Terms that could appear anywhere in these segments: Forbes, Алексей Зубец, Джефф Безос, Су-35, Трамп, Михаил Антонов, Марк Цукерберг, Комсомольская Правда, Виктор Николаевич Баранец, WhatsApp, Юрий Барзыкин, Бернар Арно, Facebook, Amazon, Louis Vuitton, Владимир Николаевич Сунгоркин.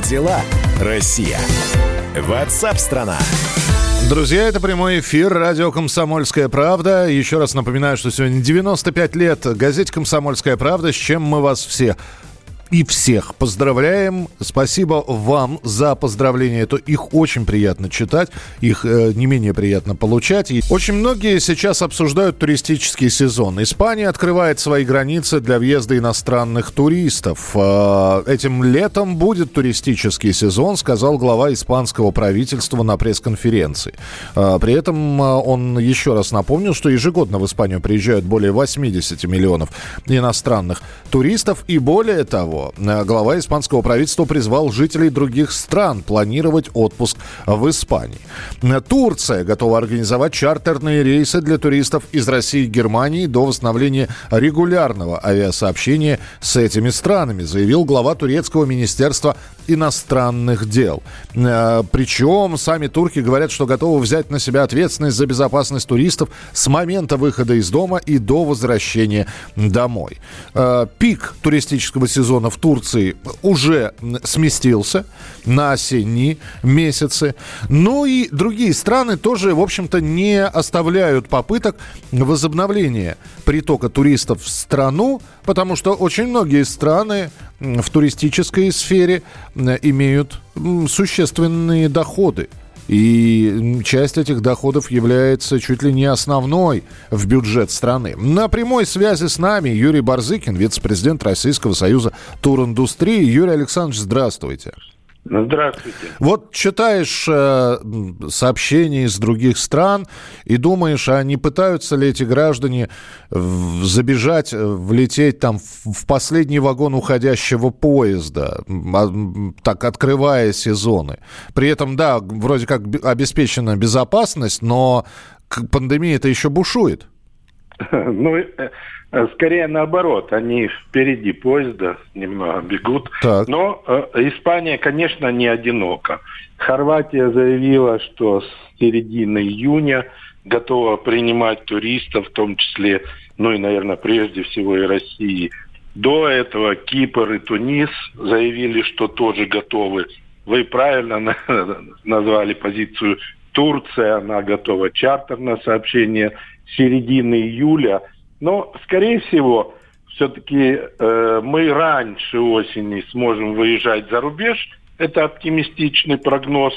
Как дела, Россия? WhatsApp-страна. Друзья, это прямой эфир, радио «Комсомольская правда». Еще раз напоминаю, что сегодня 95 лет газете «Комсомольская правда», с чем мы вас все и всех поздравляем. Спасибо вам за поздравления. Это их очень приятно читать, их не менее приятно получать. И очень многие сейчас обсуждают туристический сезон. Испания открывает свои границы для въезда иностранных туристов. Этим летом будет туристический сезон, сказал глава испанского правительства на пресс-конференции. При этом он еще раз напомнил, что ежегодно в Испанию приезжают более 80 миллионов иностранных туристов. И более того, глава испанского правительства призвал жителей других стран планировать отпуск в Испании. Турция готова организовать чартерные рейсы для туристов из России и Германии до восстановления регулярного авиасообщения с этими странами, заявил глава турецкого министерства иностранных дел. Причем сами турки говорят, что готовы взять на себя ответственность за безопасность туристов с момента выхода из дома и до возвращения домой. Пик туристического сезона в Турции уже сместился на осенние месяцы. Ну и другие страны тоже, в общем-то, не оставляют попыток возобновления притока туристов в страну, потому что очень многие страны в туристической сфере имеют существенные доходы. И часть этих доходов является чуть ли не основной в бюджет страны. На прямой связи с нами Юрий Барзыкин, вице-президент Российского союза туриндустрии. Юрий Александрович, здравствуйте. Здравствуйте. Вот читаешь сообщения из других стран и думаешь, а не пытаются ли эти граждане забежать, влететь там в последний вагон уходящего поезда, так открывая сезоны. При этом, да, вроде как обеспечена безопасность, но пандемия-то еще бушует. Ну, скорее наоборот, они впереди поезда немного бегут. Так. Но Испания, конечно, не одинока. Хорватия заявила, что с середины июня готова принимать туристов, в том числе, ну и, наверное, прежде всего и России. До этого Кипр и Тунис заявили, что тоже готовы. Вы правильно назвали позицию Турции, она готова чартерное сообщение середины июля. Но, скорее всего, все-таки мы раньше осени сможем выезжать за рубеж. Это оптимистичный прогноз,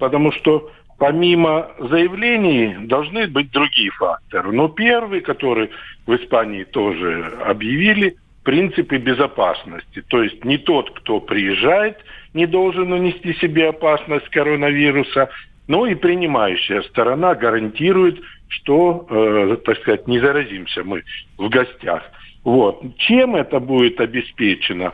потому что помимо заявлений должны быть другие факторы. Но первый, который в Испании тоже объявили, принципы безопасности. То есть не тот, кто приезжает, не должен нанести себе опасность коронавируса, но и принимающая сторона гарантирует, что, так сказать, не заразимся мы в гостях. Вот. Чем это будет обеспечено,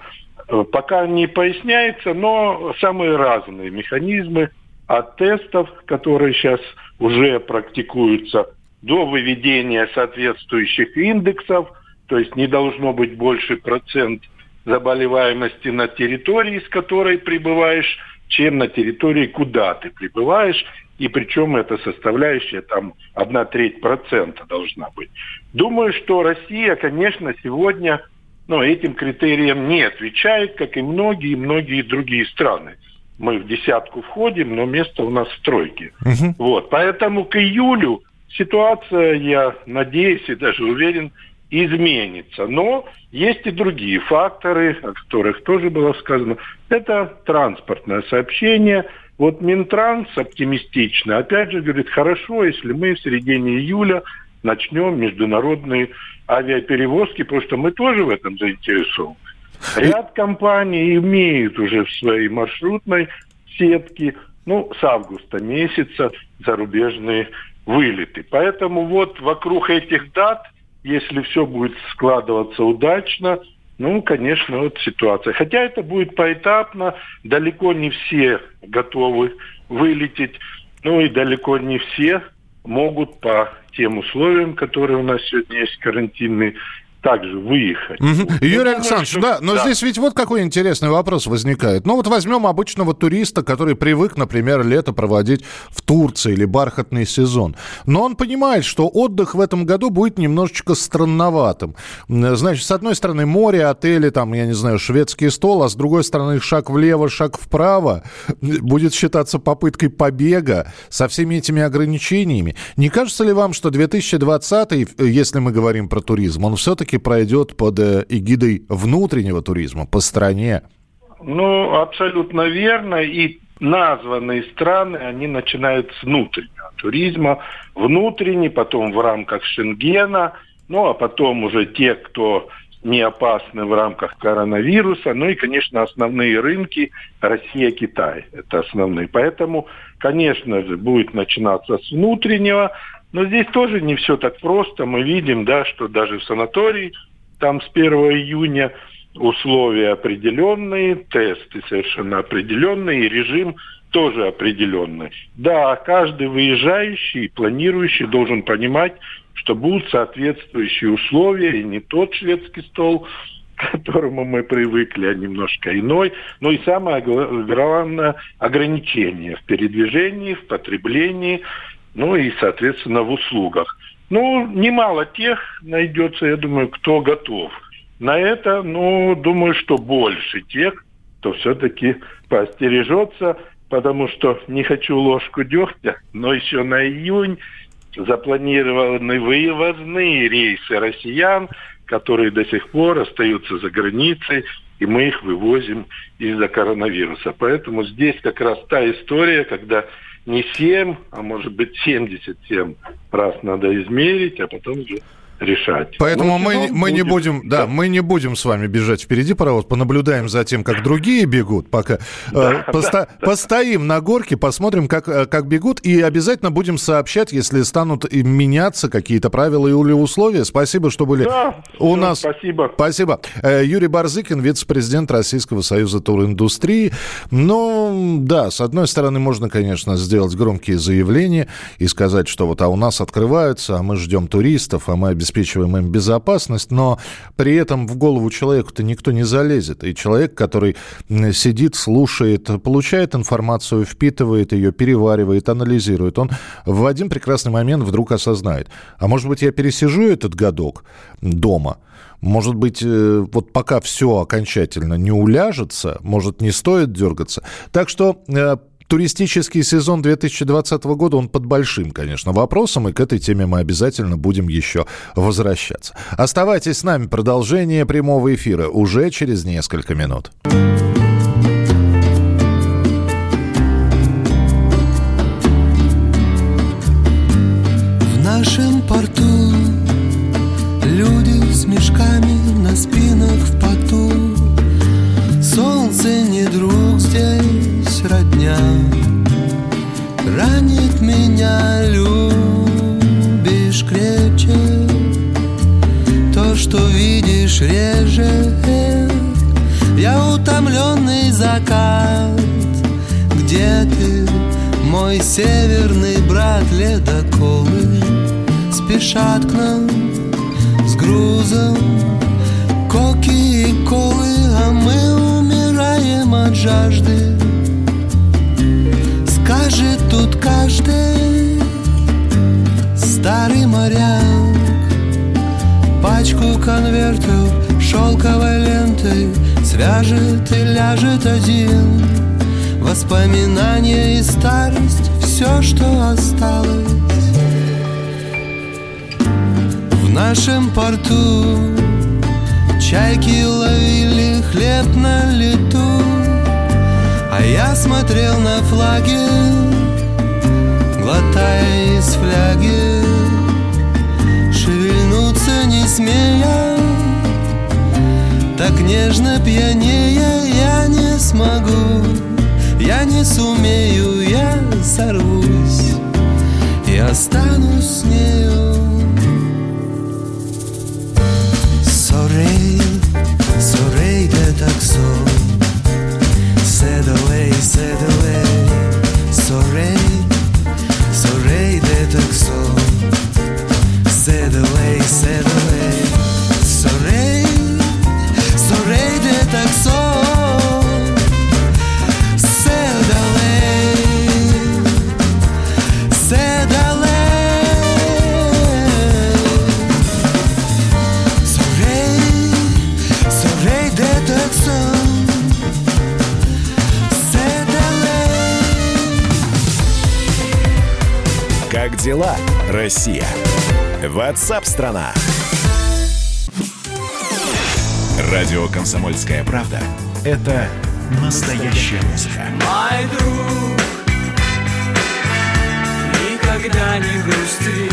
пока не поясняется, но самые разные механизмы от тестов, которые сейчас уже практикуются, до выведения соответствующих индексов, то есть не должно быть больше процент заболеваемости на территории, с которой прибываешь, чем на территории, куда ты прибываешь, и причем эта составляющая там 1/3% должна быть. Думаю, что Россия, конечно, сегодня этим критериям не отвечает, как и многие другие страны. Мы в десятку входим, но место у нас в тройке. Вот. Поэтому к июлю ситуация, я надеюсь и даже уверен, изменится. Но есть и другие факторы, о которых тоже было сказано. Это транспортное сообщение. Вот Минтранс оптимистично, опять же, говорит, хорошо, если мы в середине июля начнем международные авиаперевозки, потому что мы тоже в этом заинтересованы. Ряд компаний имеют уже в своей маршрутной сетке, с августа месяца зарубежные вылеты. Поэтому вот вокруг этих дат, если все будет складываться удачно, конечно, вот ситуация. Хотя это будет поэтапно, далеко не все готовы вылететь, и далеко не все могут по тем условиям, которые у нас сегодня есть карантинные, также выехать. Угу. Юрий Александрович, да, но да. Здесь ведь вот какой интересный вопрос возникает. Ну вот возьмем обычного туриста, который привык, например, лето проводить в Турции или бархатный сезон. Но он понимает, что отдых в этом году будет немножечко странноватым. Значит, с одной стороны море, отели, там, я не знаю, шведский стол, а с другой стороны шаг влево, шаг вправо будет считаться попыткой побега со всеми этими ограничениями. Не кажется ли вам, что 2020, если мы говорим про туризм, он все-таки пройдет под эгидой внутреннего туризма по стране? Ну, абсолютно верно. И названные страны, они начинают с внутреннего туризма. Внутренний, потом в рамках Шенгена, ну, а потом уже те, кто не опасны в рамках коронавируса. Ну и, конечно, основные рынки Россия, Китай. Это основные. Поэтому, конечно же, будет начинаться с внутреннего. Но здесь тоже не все так просто. Мы видим, да, что даже в санатории там с 1 июня условия определенные, тесты совершенно определенные, и режим тоже определенный. Да, каждый выезжающий, планирующий должен понимать, что будут соответствующие условия, и не тот шведский стол, к которому мы привыкли, а немножко иной. Ну и самое главное, ограничения в передвижении, в потреблении, ну и, соответственно, в услугах. Ну, немало тех найдется, я думаю, кто готов на это. Ну, думаю, что больше тех, кто все-таки поостережется, потому что не хочу ложку дегтя, но еще на июнь запланированы вывозные рейсы россиян, которые до сих пор остаются за границей, и мы их вывозим из-за коронавируса. Поэтому здесь как раз та история, когда не 7, а может быть 77 раз надо измерить, а потом уже решать. Поэтому мы не будем с вами бежать впереди паровоз, понаблюдаем за тем, как другие бегут, пока постоим на горке, посмотрим, как бегут, и обязательно будем сообщать, если станут меняться какие-то правила или условия. Спасибо, что были у нас. Спасибо. Юрий Барзыкин, вице-президент Российского союза туриндустрии. Ну, да, с одной стороны, можно, конечно, сделать громкие заявления и сказать, что вот, а у нас открываются, а мы ждем туристов, а мы обеспечиваем им безопасность, но при этом в голову человеку-то никто не залезет. И человек, который сидит, слушает, получает информацию, впитывает ее, переваривает, анализирует, он в один прекрасный момент вдруг осознает: а может быть, я пересижу этот годок дома? Может быть, вот пока все окончательно не уляжется, может, не стоит дергаться. Так что туристический сезон 2020 года, он под большим, конечно, вопросом, и к этой теме мы обязательно будем еще возвращаться. Оставайтесь с нами, продолжение прямого эфира уже через несколько минут. В нашем порту люди с мешками на спинах в поту. Солнце не друг здесь родня, ранит меня, любишь крепче. То, что видишь реже, я утомленный закат. Где ты, мой северный брат? Ледоколы спешат к нам с грузом коки и колы, а мы умираем от жажды. Скажет тут каждый старый моряк, пачку конвертов шелковой лентой свяжет и ляжет один. Воспоминания и старость — все, что осталось. В нашем порту чайки ловили хлеб на лету, а я смотрел на флаги, глотая из фляги. Шевельнуться не смея, так нежно пьянее. Я не смогу, я не сумею, я сорвусь и останусь с нею. Sorry, sorry, да так сон. Said away, sorry, they took so. Said away, дела, Россия? WhatsApp-страна. Радио «Комсомольская правда» — это настоящая музыка. Мой друг, никогда не грусти.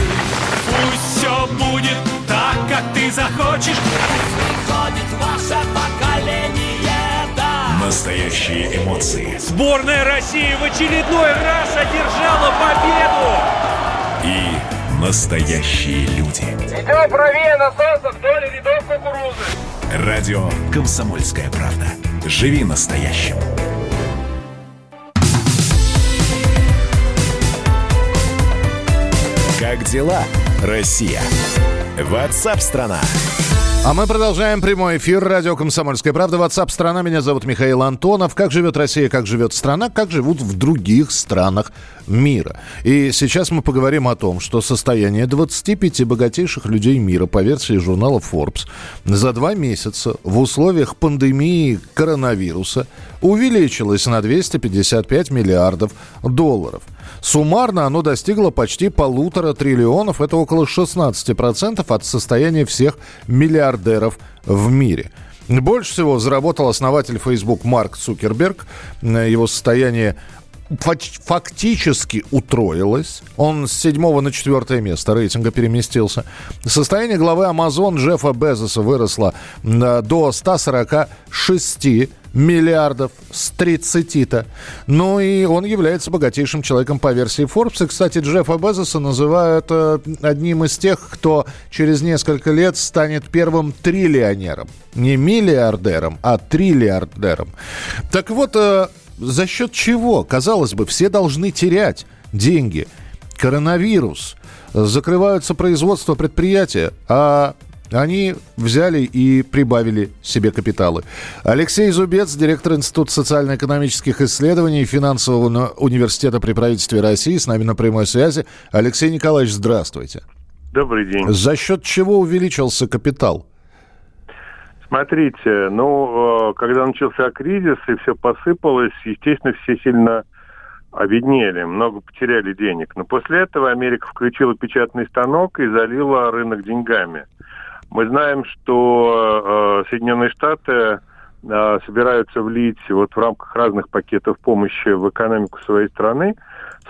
Пусть все будет так, как ты захочешь. Приходит ваше поколение, да. Настоящие эмоции. Сборная России в очередной раз одержала победу. И настоящие люди. Идем правее на солнце вдоль рядов кукурузы. Радио «Комсомольская правда». Живи настоящим. Как дела, Россия? WhatsApp-страна. А мы продолжаем прямой эфир. Радио «Комсомольская правда». WhatsApp-страна. Меня зовут Михаил Антонов. Как живет Россия, как живет страна, как живут в других странах мира. И сейчас мы поговорим о том, что состояние 25 богатейших людей мира, по версии журнала Forbes, за 2 месяца в условиях пандемии коронавируса увеличилось на 255 миллиардов долларов. Суммарно оно достигло почти 1,5 триллиона. Это около 16% от состояния всех миллиардеров в мире. Больше всего заработал основатель Facebook Марк Цукерберг. Его состояние фактически утроилось. Он с 7 на 4 место рейтинга переместился. Состояние главы Amazon Джеффа Безоса выросло до 146 миллиардов с 30-то. Ну и он является богатейшим человеком по версии Forbes. И, кстати, Джеффа Безоса называют одним из тех, кто через несколько лет станет первым триллионером. Не миллиардером, а триллиардером. Так вот, за счет чего, казалось бы, все должны терять деньги? Коронавирус. Закрываются производства, предприятия, а они взяли и прибавили себе капиталы. Алексей Зубец, директор Института социально-экономических исследований и финансового университета при правительстве России, с нами на прямой связи. Алексей Николаевич, здравствуйте. Добрый день. За счет чего увеличился капитал? Смотрите, когда начался кризис и все посыпалось, естественно, все сильно обеднели, много потеряли денег. Но после этого Америка включила печатный станок и залила рынок деньгами. Мы знаем, что Соединенные Штаты собираются влить в рамках разных пакетов помощи в экономику своей страны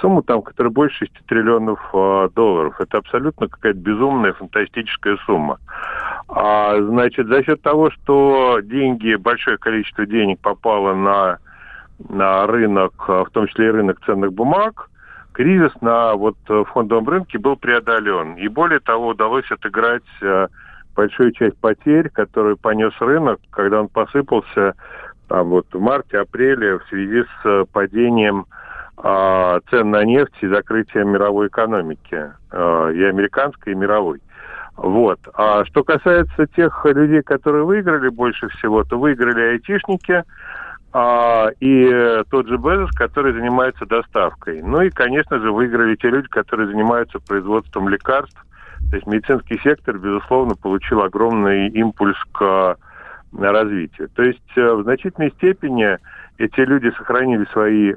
сумму, которая больше 6 триллионов долларов. Это абсолютно какая-то безумная, фантастическая сумма. За счет того, что большое количество денег попало на рынок, в том числе и рынок ценных бумаг, кризис на фондовом рынке был преодолен. И более того, удалось отыграть большую часть потерь, которую понес рынок, когда он посыпался в марте-апреле в связи с падением цен на нефть и закрытием мировой экономики, и американской, и мировой. А что касается тех людей, которые выиграли больше всего, то выиграли айтишники и тот же Безос, который занимается доставкой. И, конечно же, выиграли те люди, которые занимаются производством лекарств. То есть медицинский сектор, безусловно, получил огромный импульс к развитию. То есть в значительной степени эти люди сохранили свои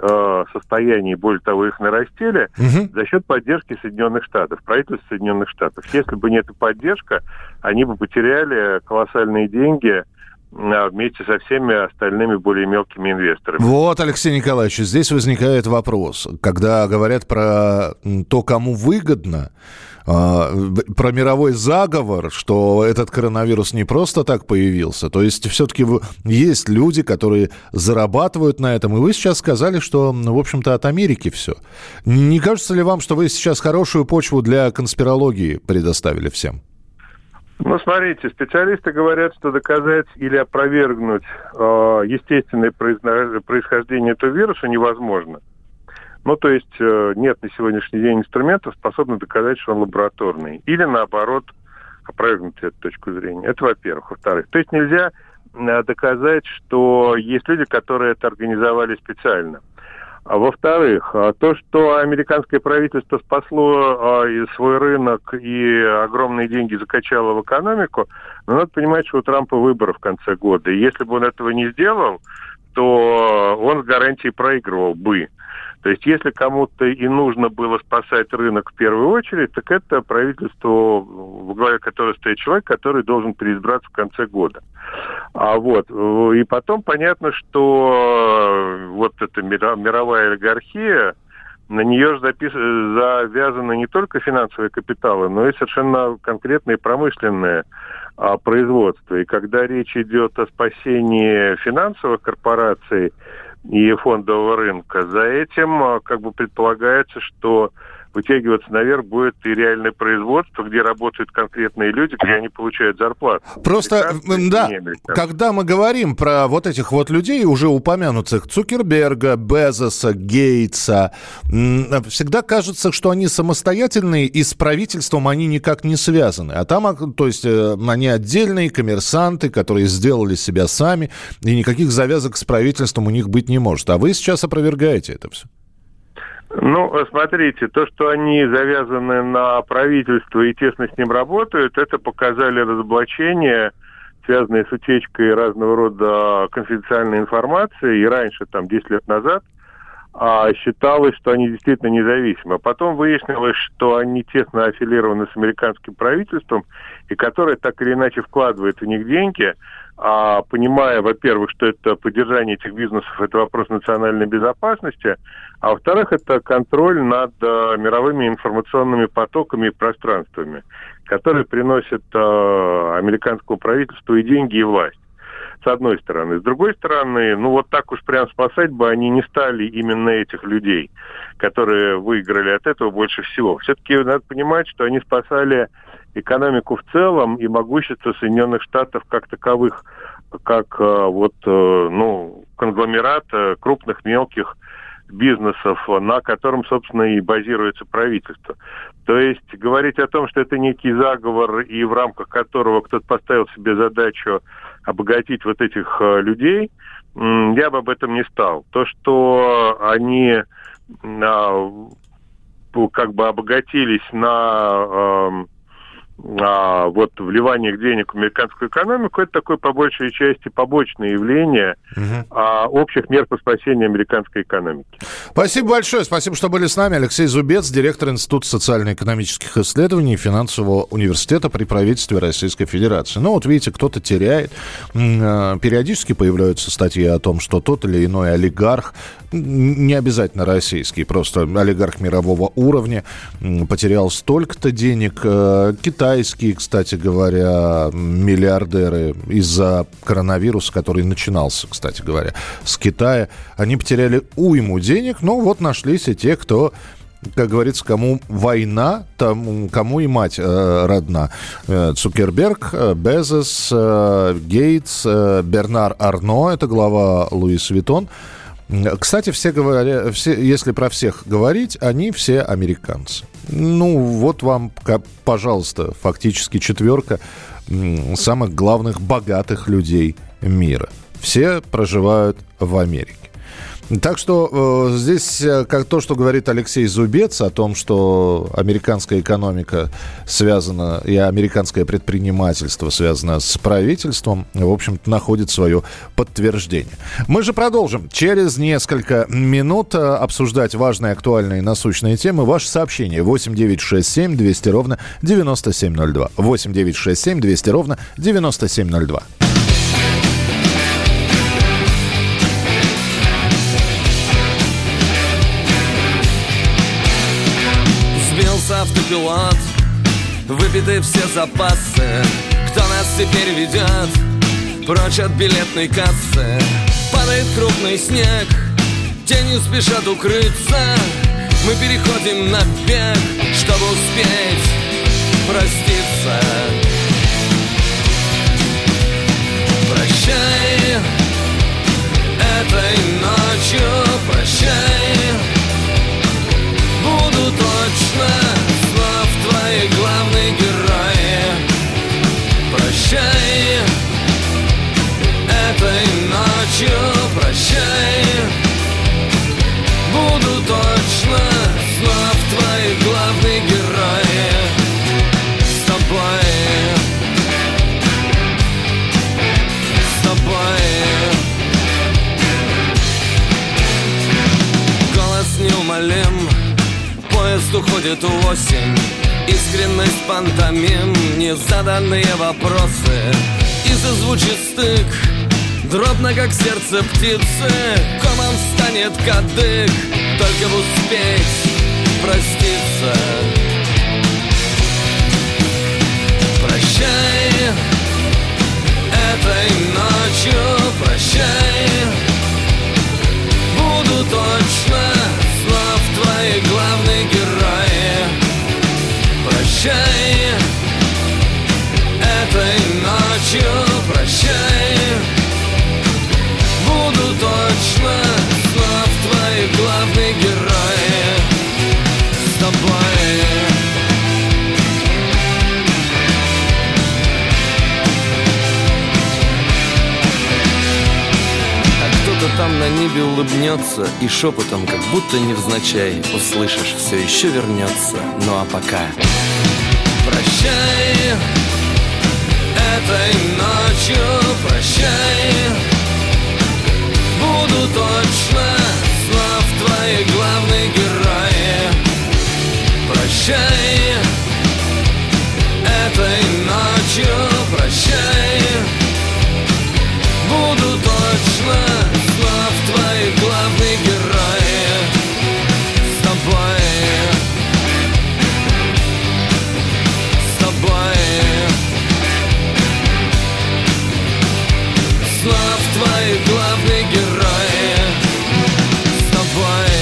состояния, и более того, их нарастили за счет поддержки Соединенных Штатов, правительства Соединенных Штатов. Если бы не эта поддержка, они бы потеряли колоссальные деньги вместе со всеми остальными более мелкими инвесторами. Алексей Николаевич, здесь возникает вопрос. Когда говорят про то, кому выгодно, про мировой заговор, что этот коронавирус не просто так появился, то есть все-таки есть люди, которые зарабатывают на этом, и вы сейчас сказали, что, в общем-то, от Америки все. Не кажется ли вам, что вы сейчас хорошую почву для конспирологии предоставили всем? Смотрите, специалисты говорят, что доказать или опровергнуть естественное происхождение этого вируса невозможно. Нет на сегодняшний день инструментов, способных доказать, что он лабораторный. Или, наоборот, опровергнуть эту точку зрения. Это, во-первых. Во-вторых, то есть нельзя доказать, что есть люди, которые это организовали специально. Во-вторых, то, что американское правительство спасло и свой рынок, и огромные деньги закачало в экономику, надо понимать, что у Трампа выборы в конце года. И если бы он этого не сделал, то он с гарантией проигрывал бы. То есть если кому-то и нужно было спасать рынок в первую очередь, так это правительство, во главе которого стоит человек, который должен переизбраться в конце года. И потом понятно, что вот эта мировая олигархия, на нее же завязаны не только финансовые капиталы, но и совершенно конкретные промышленные производства. И когда речь идет о спасении финансовых корпораций и фондового рынка, за этим как бы предполагается, что вытягиваться наверх будет и реальное производство, где работают конкретные люди, где они получают зарплату. Просто, да, когда мы говорим про вот этих вот людей, уже упомянутых, Цукерберга, Безоса, Гейтса, всегда кажется, что они самостоятельные, и с правительством они никак не связаны. А там, то есть, они отдельные коммерсанты, которые сделали себя сами, и никаких завязок с правительством у них быть не может. А вы сейчас опровергаете это все. Ну, смотрите, то, что они завязаны на правительство и тесно с ним работают, это показали разоблачения, связанные с утечкой разного рода конфиденциальной информации. И раньше, там, 10 лет назад, считалось, что они действительно независимы. Потом выяснилось, что они тесно аффилированы с американским правительством, и которое так или иначе вкладывает в них деньги, понимая, во-первых, что это поддержание этих бизнесов, это вопрос национальной безопасности, а во-вторых, это контроль над мировыми информационными потоками и пространствами, которые приносят американскому правительству и деньги, и власть, с одной стороны. С другой стороны, ну вот так уж прям спасать бы они не стали именно этих людей, которые выиграли от этого больше всего. Все-таки надо понимать, что они спасали экономику в целом и могущество Соединенных Штатов как таковых, как конгломерат крупных мелких бизнесов, на котором, собственно, и базируется правительство. То есть говорить о том, что это некий заговор, и в рамках которого кто-то поставил себе задачу обогатить вот этих людей, я бы об этом не стал. То, что они как бы обогатились на вливаниях денег в американскую экономику, это такое, по большей части, побочное явление общих мер по спасению американской экономики. Спасибо большое. Спасибо, что были с нами. Алексей Зубец, директор Института социально-экономических исследований и финансового университета при правительстве Российской Федерации. Ну, вот видите, кто-то теряет. Периодически появляются статьи о том, что тот или иной олигарх, не обязательно российский, просто олигарх мирового уровня, потерял столько-то денег. Китайские, кстати говоря, миллиардеры из-за коронавируса, который начинался, кстати говоря, с Китая, они потеряли уйму денег, но вот нашлись и те, кто, как говорится, кому война, тому, кому и мать родна. Цукерберг, Безос, Гейтс, Бернар Арно, это глава Louis Vuitton. Кстати, если про всех говорить, они все американцы. Ну, вот вам, пожалуйста, фактически четверка самых главных богатых людей мира. Все проживают в Америке. Так что здесь, как то, что говорит Алексей Зубец о том, что американская экономика связана и американское предпринимательство связано с правительством, в общем-то, находит свое подтверждение. Мы же продолжим через несколько минут обсуждать важные, актуальные и насущные темы. Ваше сообщение 8967 200 ровно 9702. 8967 200 ровно 9702. Автопилот, выпиты все запасы. Кто нас теперь ведет прочь от билетной кассы? Падает крупный снег, тенью спешат укрыться. Мы переходим на бег, чтобы успеть проститься. Прощай этой ночью, прощай. Буду точно снов твои главные герои. Прощай этой ночью, прощай. Буду точно снов твои главные герои. С тобой. будет осень. Искренность, пантомим, незаданные вопросы. И зазвучит стык, дробно, как сердце птицы. Комом станет кадык, только бы успеть проститься. Прощай этой ночью, прощай. Буду точно слов твои главные герои. Прощай этой ночью, прощай. Буду точно слов твои главные герои. С тобой. Кто-то там на небе улыбнется и шепотом, как будто невзначай, услышишь, все еще вернется. Ну а пока прощай этой ночью, прощай. Буду точно слов твои главные герои. Прощай этой ночью, прощай. Буду точно слов твои главные герои. С тобой, с тобой. Слов твои главные герои. С тобой.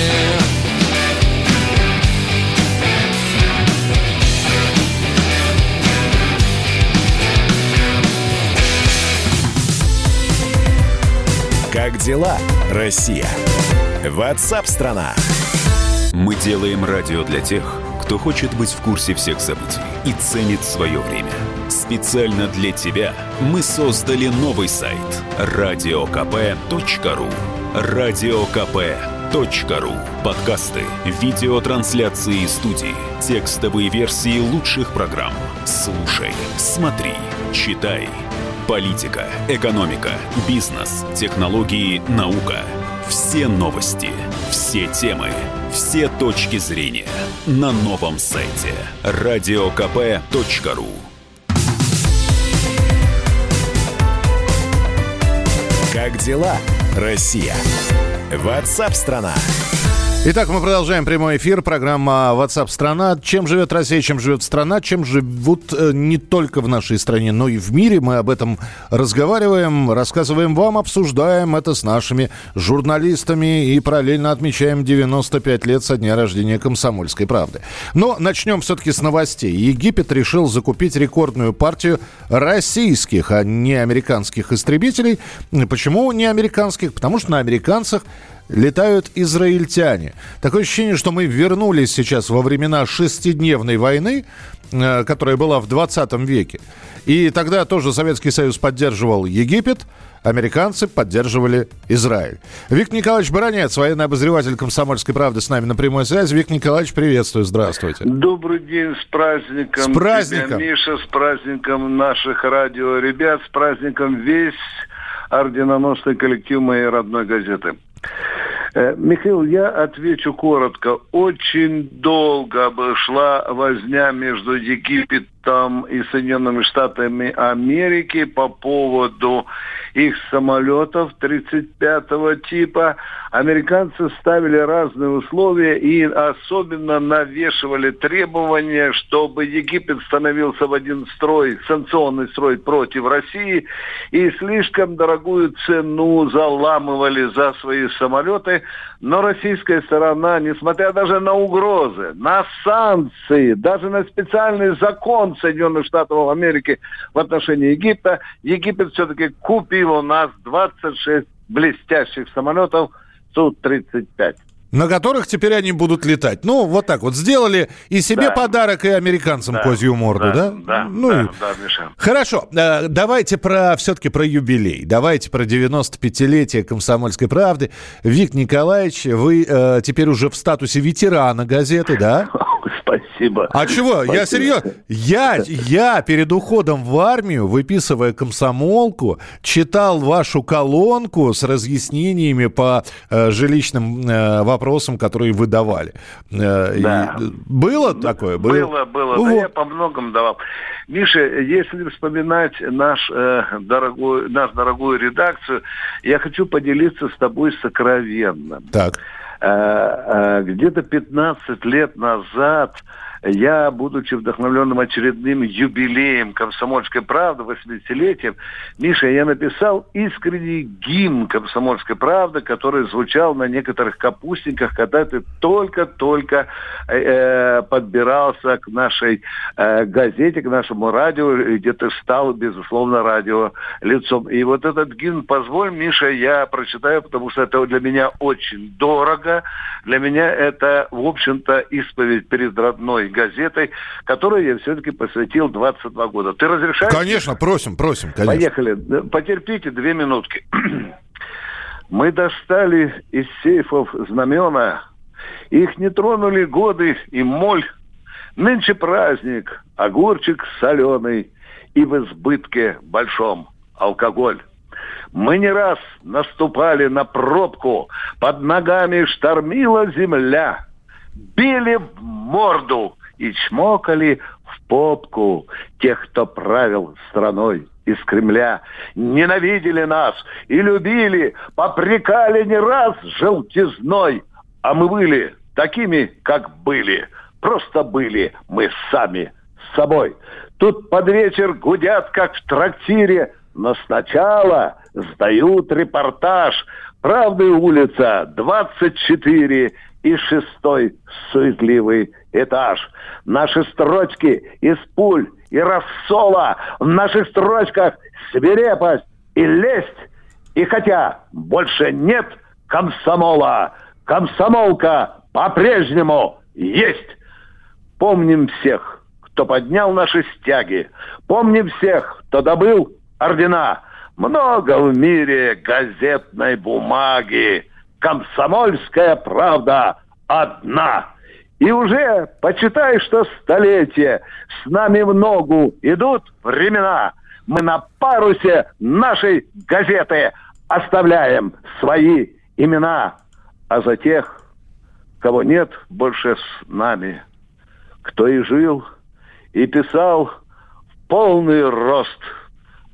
Как дела, Россия? Ватсап-страна! Мы делаем радио для тех, кто хочет быть в курсе всех событий и ценит свое время. Специально для тебя мы создали новый сайт radiokp.ru. radiokp.ru. Подкасты, видеотрансляции студии, текстовые версии лучших программ. Слушай, смотри, читай. Политика, экономика, бизнес, технологии, наука. Все новости, все темы, все точки зрения на новом сайте radiokp.ru. Как дела, Россия? Ватсап-страна! Итак, мы продолжаем прямой эфир. Программа WhatsApp страна. Чем живет Россия, чем живет страна, чем живут не только в нашей стране, но и в мире. Мы об этом разговариваем, рассказываем вам, обсуждаем это с нашими журналистами и параллельно отмечаем 95 лет со дня рождения «Комсомольской правды». Но начнем все-таки с новостей. Египет решил закупить рекордную партию российских, а не американских истребителей. Почему не американских? Потому что на американцах летают израильтяне. Такое ощущение, что мы вернулись сейчас во времена шестидневной войны, которая была в 20 веке. И тогда тоже Советский Союз поддерживал Египет, американцы поддерживали Израиль. Виктор Николаевич Баранец, военный обозреватель «Комсомольской правды», с нами на прямой связи. Виктор Николаевич, приветствую, здравствуйте. Добрый день, с праздником. С праздником. Тебя, Миша, с праздником наших радиоребят, с праздником весь орденоносный коллектив моей родной газеты. Михаил, я отвечу коротко. Очень долго шла возня между Египтом и Соединенными Штатами Америки по поводу их самолетов 35-го типа. Американцы ставили разные условия и особенно навешивали требования, чтобы Египет становился в один строй, санкционный строй против России, и слишком дорогую цену заламывали за свои самолеты. Но российская сторона, несмотря даже на угрозы, на санкции, даже на специальный закон Соединенных Штатов Америки в отношении Египта, Египет все-таки купил у нас 26 блестящих самолетов Су-35. На которых теперь они будут летать. Ну, вот так вот. Сделали и себе подарок, и американцам козью морду, да? Да, Миша. Хорошо. Давайте все-таки про юбилей. Давайте про 95-летие «Комсомольской правды». Виктор Николаевич, вы теперь уже в статусе ветерана газеты, да? Спасибо. спасибо. А чего? Спасибо. Я серьезно. Я перед уходом в армию, выписывая комсомолку, читал вашу колонку с разъяснениями по жилищным вопросам, которые вы давали. Да. Было такое? Было. Вот. Да, я по многому давал. Миша, если вспоминать нашу дорогую редакцию, я хочу поделиться с тобой сокровенным. Так. Где-то 15 лет назад я, будучи вдохновленным очередным юбилеем «Комсомольской правды», 80-летием, Миша, я написал искренний гимн «Комсомольской правды», который звучал на некоторых капустниках, когда ты только подбирался к нашей газете, к нашему радио, где ты стал, безусловно, радио лицом. И вот этот гимн, позволь, Миша, я прочитаю, потому что это для меня очень дорого. Для меня это, в общем-то, исповедь перед родной газетой, которой я все-таки посвятил 22 года. Ты разрешаешь? Конечно, просим. Конечно. Поехали. Потерпите 2 минутки. Мы достали из сейфов знамена. Их не тронули годы и моль. Нынче праздник, огурчик соленый и в избытке большом алкоголь. Мы не раз наступали на пробку, под ногами штормила земля. Били в морду и чмокали в попку тех, кто правил страной из Кремля. Ненавидели нас и любили, попрекали не раз желтизной. А мы были такими, как были. Просто были мы сами с собой. Тут под вечер гудят, как в трактире, но сначала сдают репортаж. «Правда, улица 24» и 6-й суетливый этаж. Наши строчки из пуль и рассола. В наших строчках свирепость и лесть. И хотя больше нет комсомола, комсомолка по-прежнему есть. Помним всех, кто поднял наши стяги. Помним всех, кто добыл ордена. Много в мире газетной бумаги. «Комсомольская правда» одна. И уже, почитай, что столетие, с нами в ногу идут времена. Мы на парусе нашей газеты оставляем свои имена. А за тех, кого нет больше с нами, кто и жил, и писал в полный рост,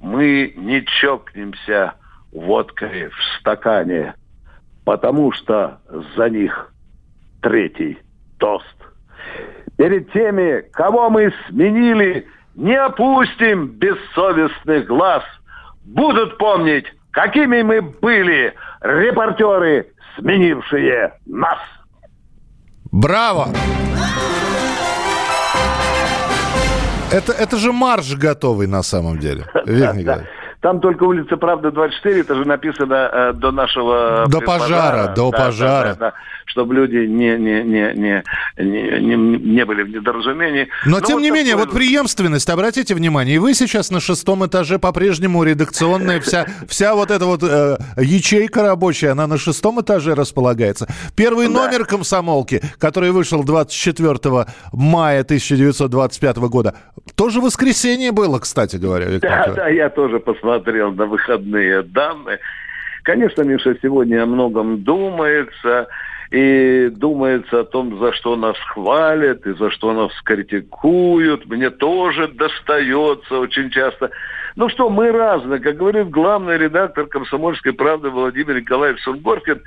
мы не чокнемся водкой в стакане. Потому что за них 3-й тост. Перед теми, кого мы сменили, не опустим бессовестных глаз. Будут помнить, какими мы были, репортеры, сменившие нас. Браво! Это же марш готовый на самом деле. Там только улица Правды 24, это же написано до нашего... До пожара. Да, чтобы люди не были в недоразумении. Но тем не менее, вот преемственность, обратите внимание, и вы сейчас на 6-м этаже по-прежнему редакционная, вся вот эта вот ячейка рабочая, она на 6-м этаже располагается. Первый номер «Комсомолки», который вышел 24 мая 1925 года, тоже воскресенье было, кстати говоря. Да, я тоже посмотрел на выходные данные. Конечно, Миша, сегодня о многом думается, и думается о том, за что нас хвалят, и за что нас критикуют. Мне тоже достается очень часто. Ну что, мы разные. Как говорит главный редактор «Комсомольской правды» Владимир Николаевич Сунгоркин,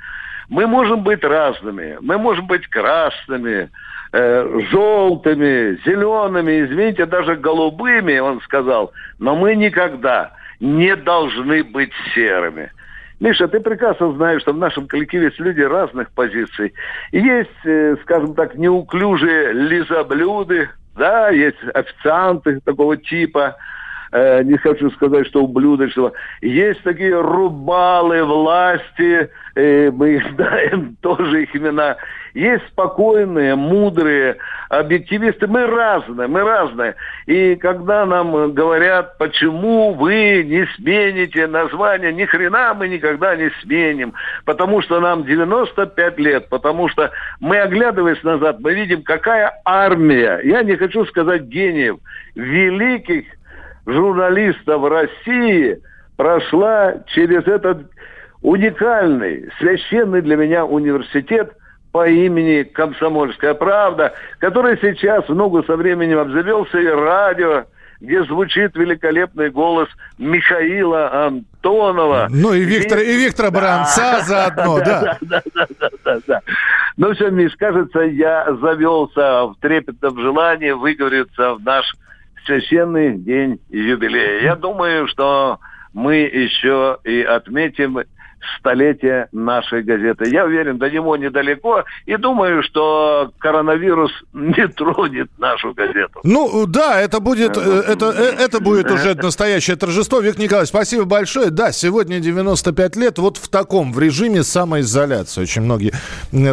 мы можем быть разными. Мы можем быть красными, желтыми, зелеными, извините, даже голубыми, он сказал. Но мы никогда не должны быть серыми. Миша, ты прекрасно знаешь, что в нашем коллективе есть люди разных позиций. Есть, скажем так, неуклюжие лизоблюды, да, есть официанты такого типа, не хочу сказать, что ублюдочного. Есть такие рубалы власти, мы знаем тоже их имена. Есть спокойные, мудрые объективисты. Мы разные. И когда нам говорят, почему вы не смените название, ни хрена мы никогда не сменим. Потому что нам 95 лет. Потому что мы, оглядываясь назад, мы видим, какая армия, я не хочу сказать гениев, великих журналистов России прошла через этот уникальный, священный для меня университет по имени «Комсомольская правда», который сейчас в ногу со временем обзавелся и радио, где звучит великолепный голос Михаила Антонова. Ну и Виктора Баранца заодно, да. Да. Ну все, Миш, кажется, я завелся в трепетном желании выговориться в наш священный день юбилея. Я думаю, что мы еще и отметим столетие нашей газеты. Я уверен, до него недалеко, и думаю, что коронавирус не тронет нашу газету. Ну, да, это будет уже настоящее торжество. Виктор Николаевич, спасибо большое. Да, сегодня 95 лет, вот в таком, в режиме самоизоляции. Очень многие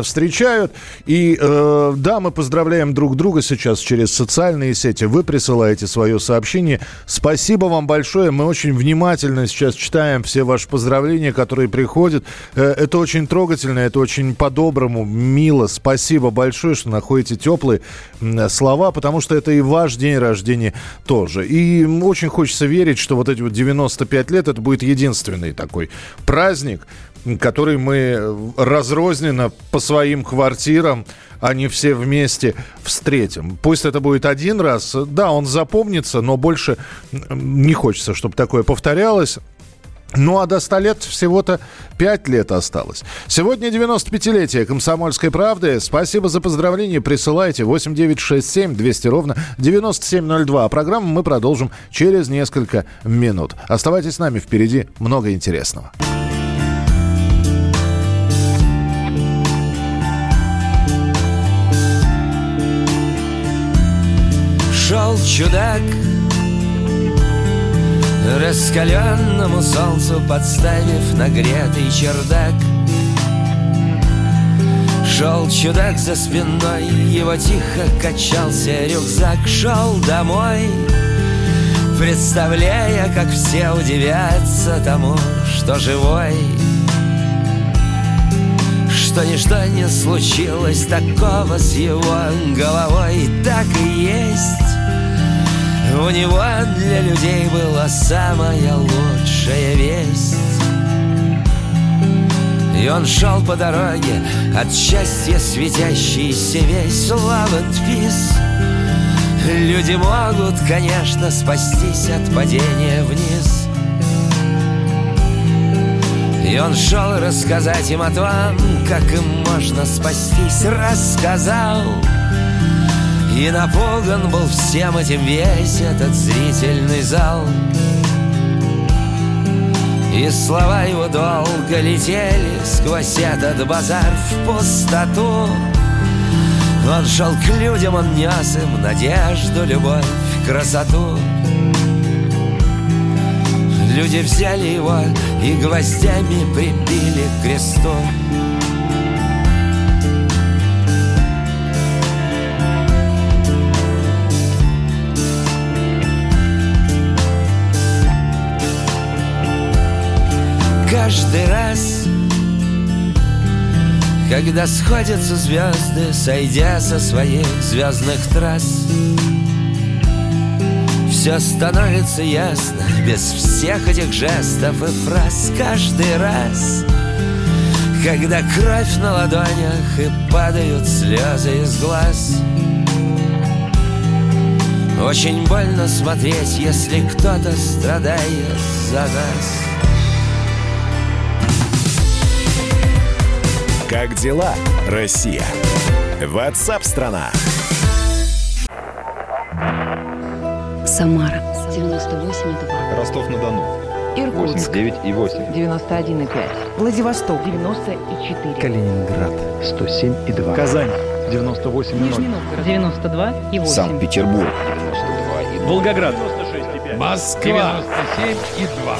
встречают. И да, мы поздравляем друг друга сейчас через социальные сети. Вы присылаете свое сообщение. Спасибо вам большое. Мы очень внимательно сейчас читаем все ваши поздравления, которые приходят. Это очень трогательно, это очень по-доброму, мило. Спасибо большое, что находите теплые слова, потому что это и ваш день рождения тоже. И очень хочется верить, что вот эти вот 95 лет, это будет единственный такой праздник, который мы разрозненно по своим квартирам, а не все вместе, встретим. Пусть это будет один раз. Да, он запомнится, но больше не хочется, чтобы такое повторялось. Ну, а до 100 лет всего-то 5 лет осталось. Сегодня 95-летие «Комсомольской правды». Спасибо за поздравления. Присылайте 8-967-200-97-02. А программу мы продолжим через несколько минут. Оставайтесь с нами. Впереди много интересного. Шел чудак, раскаленному солнцу подставив нагретый чердак. Шел чудак, за спиной его тихо качался рюкзак. Шел домой, представляя, как все удивятся тому, что живой, что ничто не случилось такого с его головой. Так и есть, у него для людей была самая лучшая весть. И он шел по дороге, от счастья светящийся весь. Love and peace. Люди могут, конечно, спастись от падения вниз. И он шел рассказать им о том, как им можно спастись. Рассказал, и напуган был всем этим весь этот зрительный зал. И слова его долго летели сквозь этот базар в пустоту. Он шел к людям, он нес им надежду, любовь, красоту. Люди взяли его и гвоздями прибили к кресту. Каждый раз, когда сходятся звезды, сойдя со своих звездных трасс, все становится ясно без всех этих жестов и фраз. Каждый раз, когда кровь на ладонях и падают слезы из глаз, очень больно смотреть, если кто-то страдает за нас. Как дела, Россия? Ватсап-страна. Самара 98,2. Ростов-на-Дону. Иркутск 89,8. 91,5. Владивосток 90,4. Калининград 107,2. Казань 98,0. Нижний Новгород 92,8. Санкт-Петербург 92,2. Волгоград 96,5. Москва 97,2.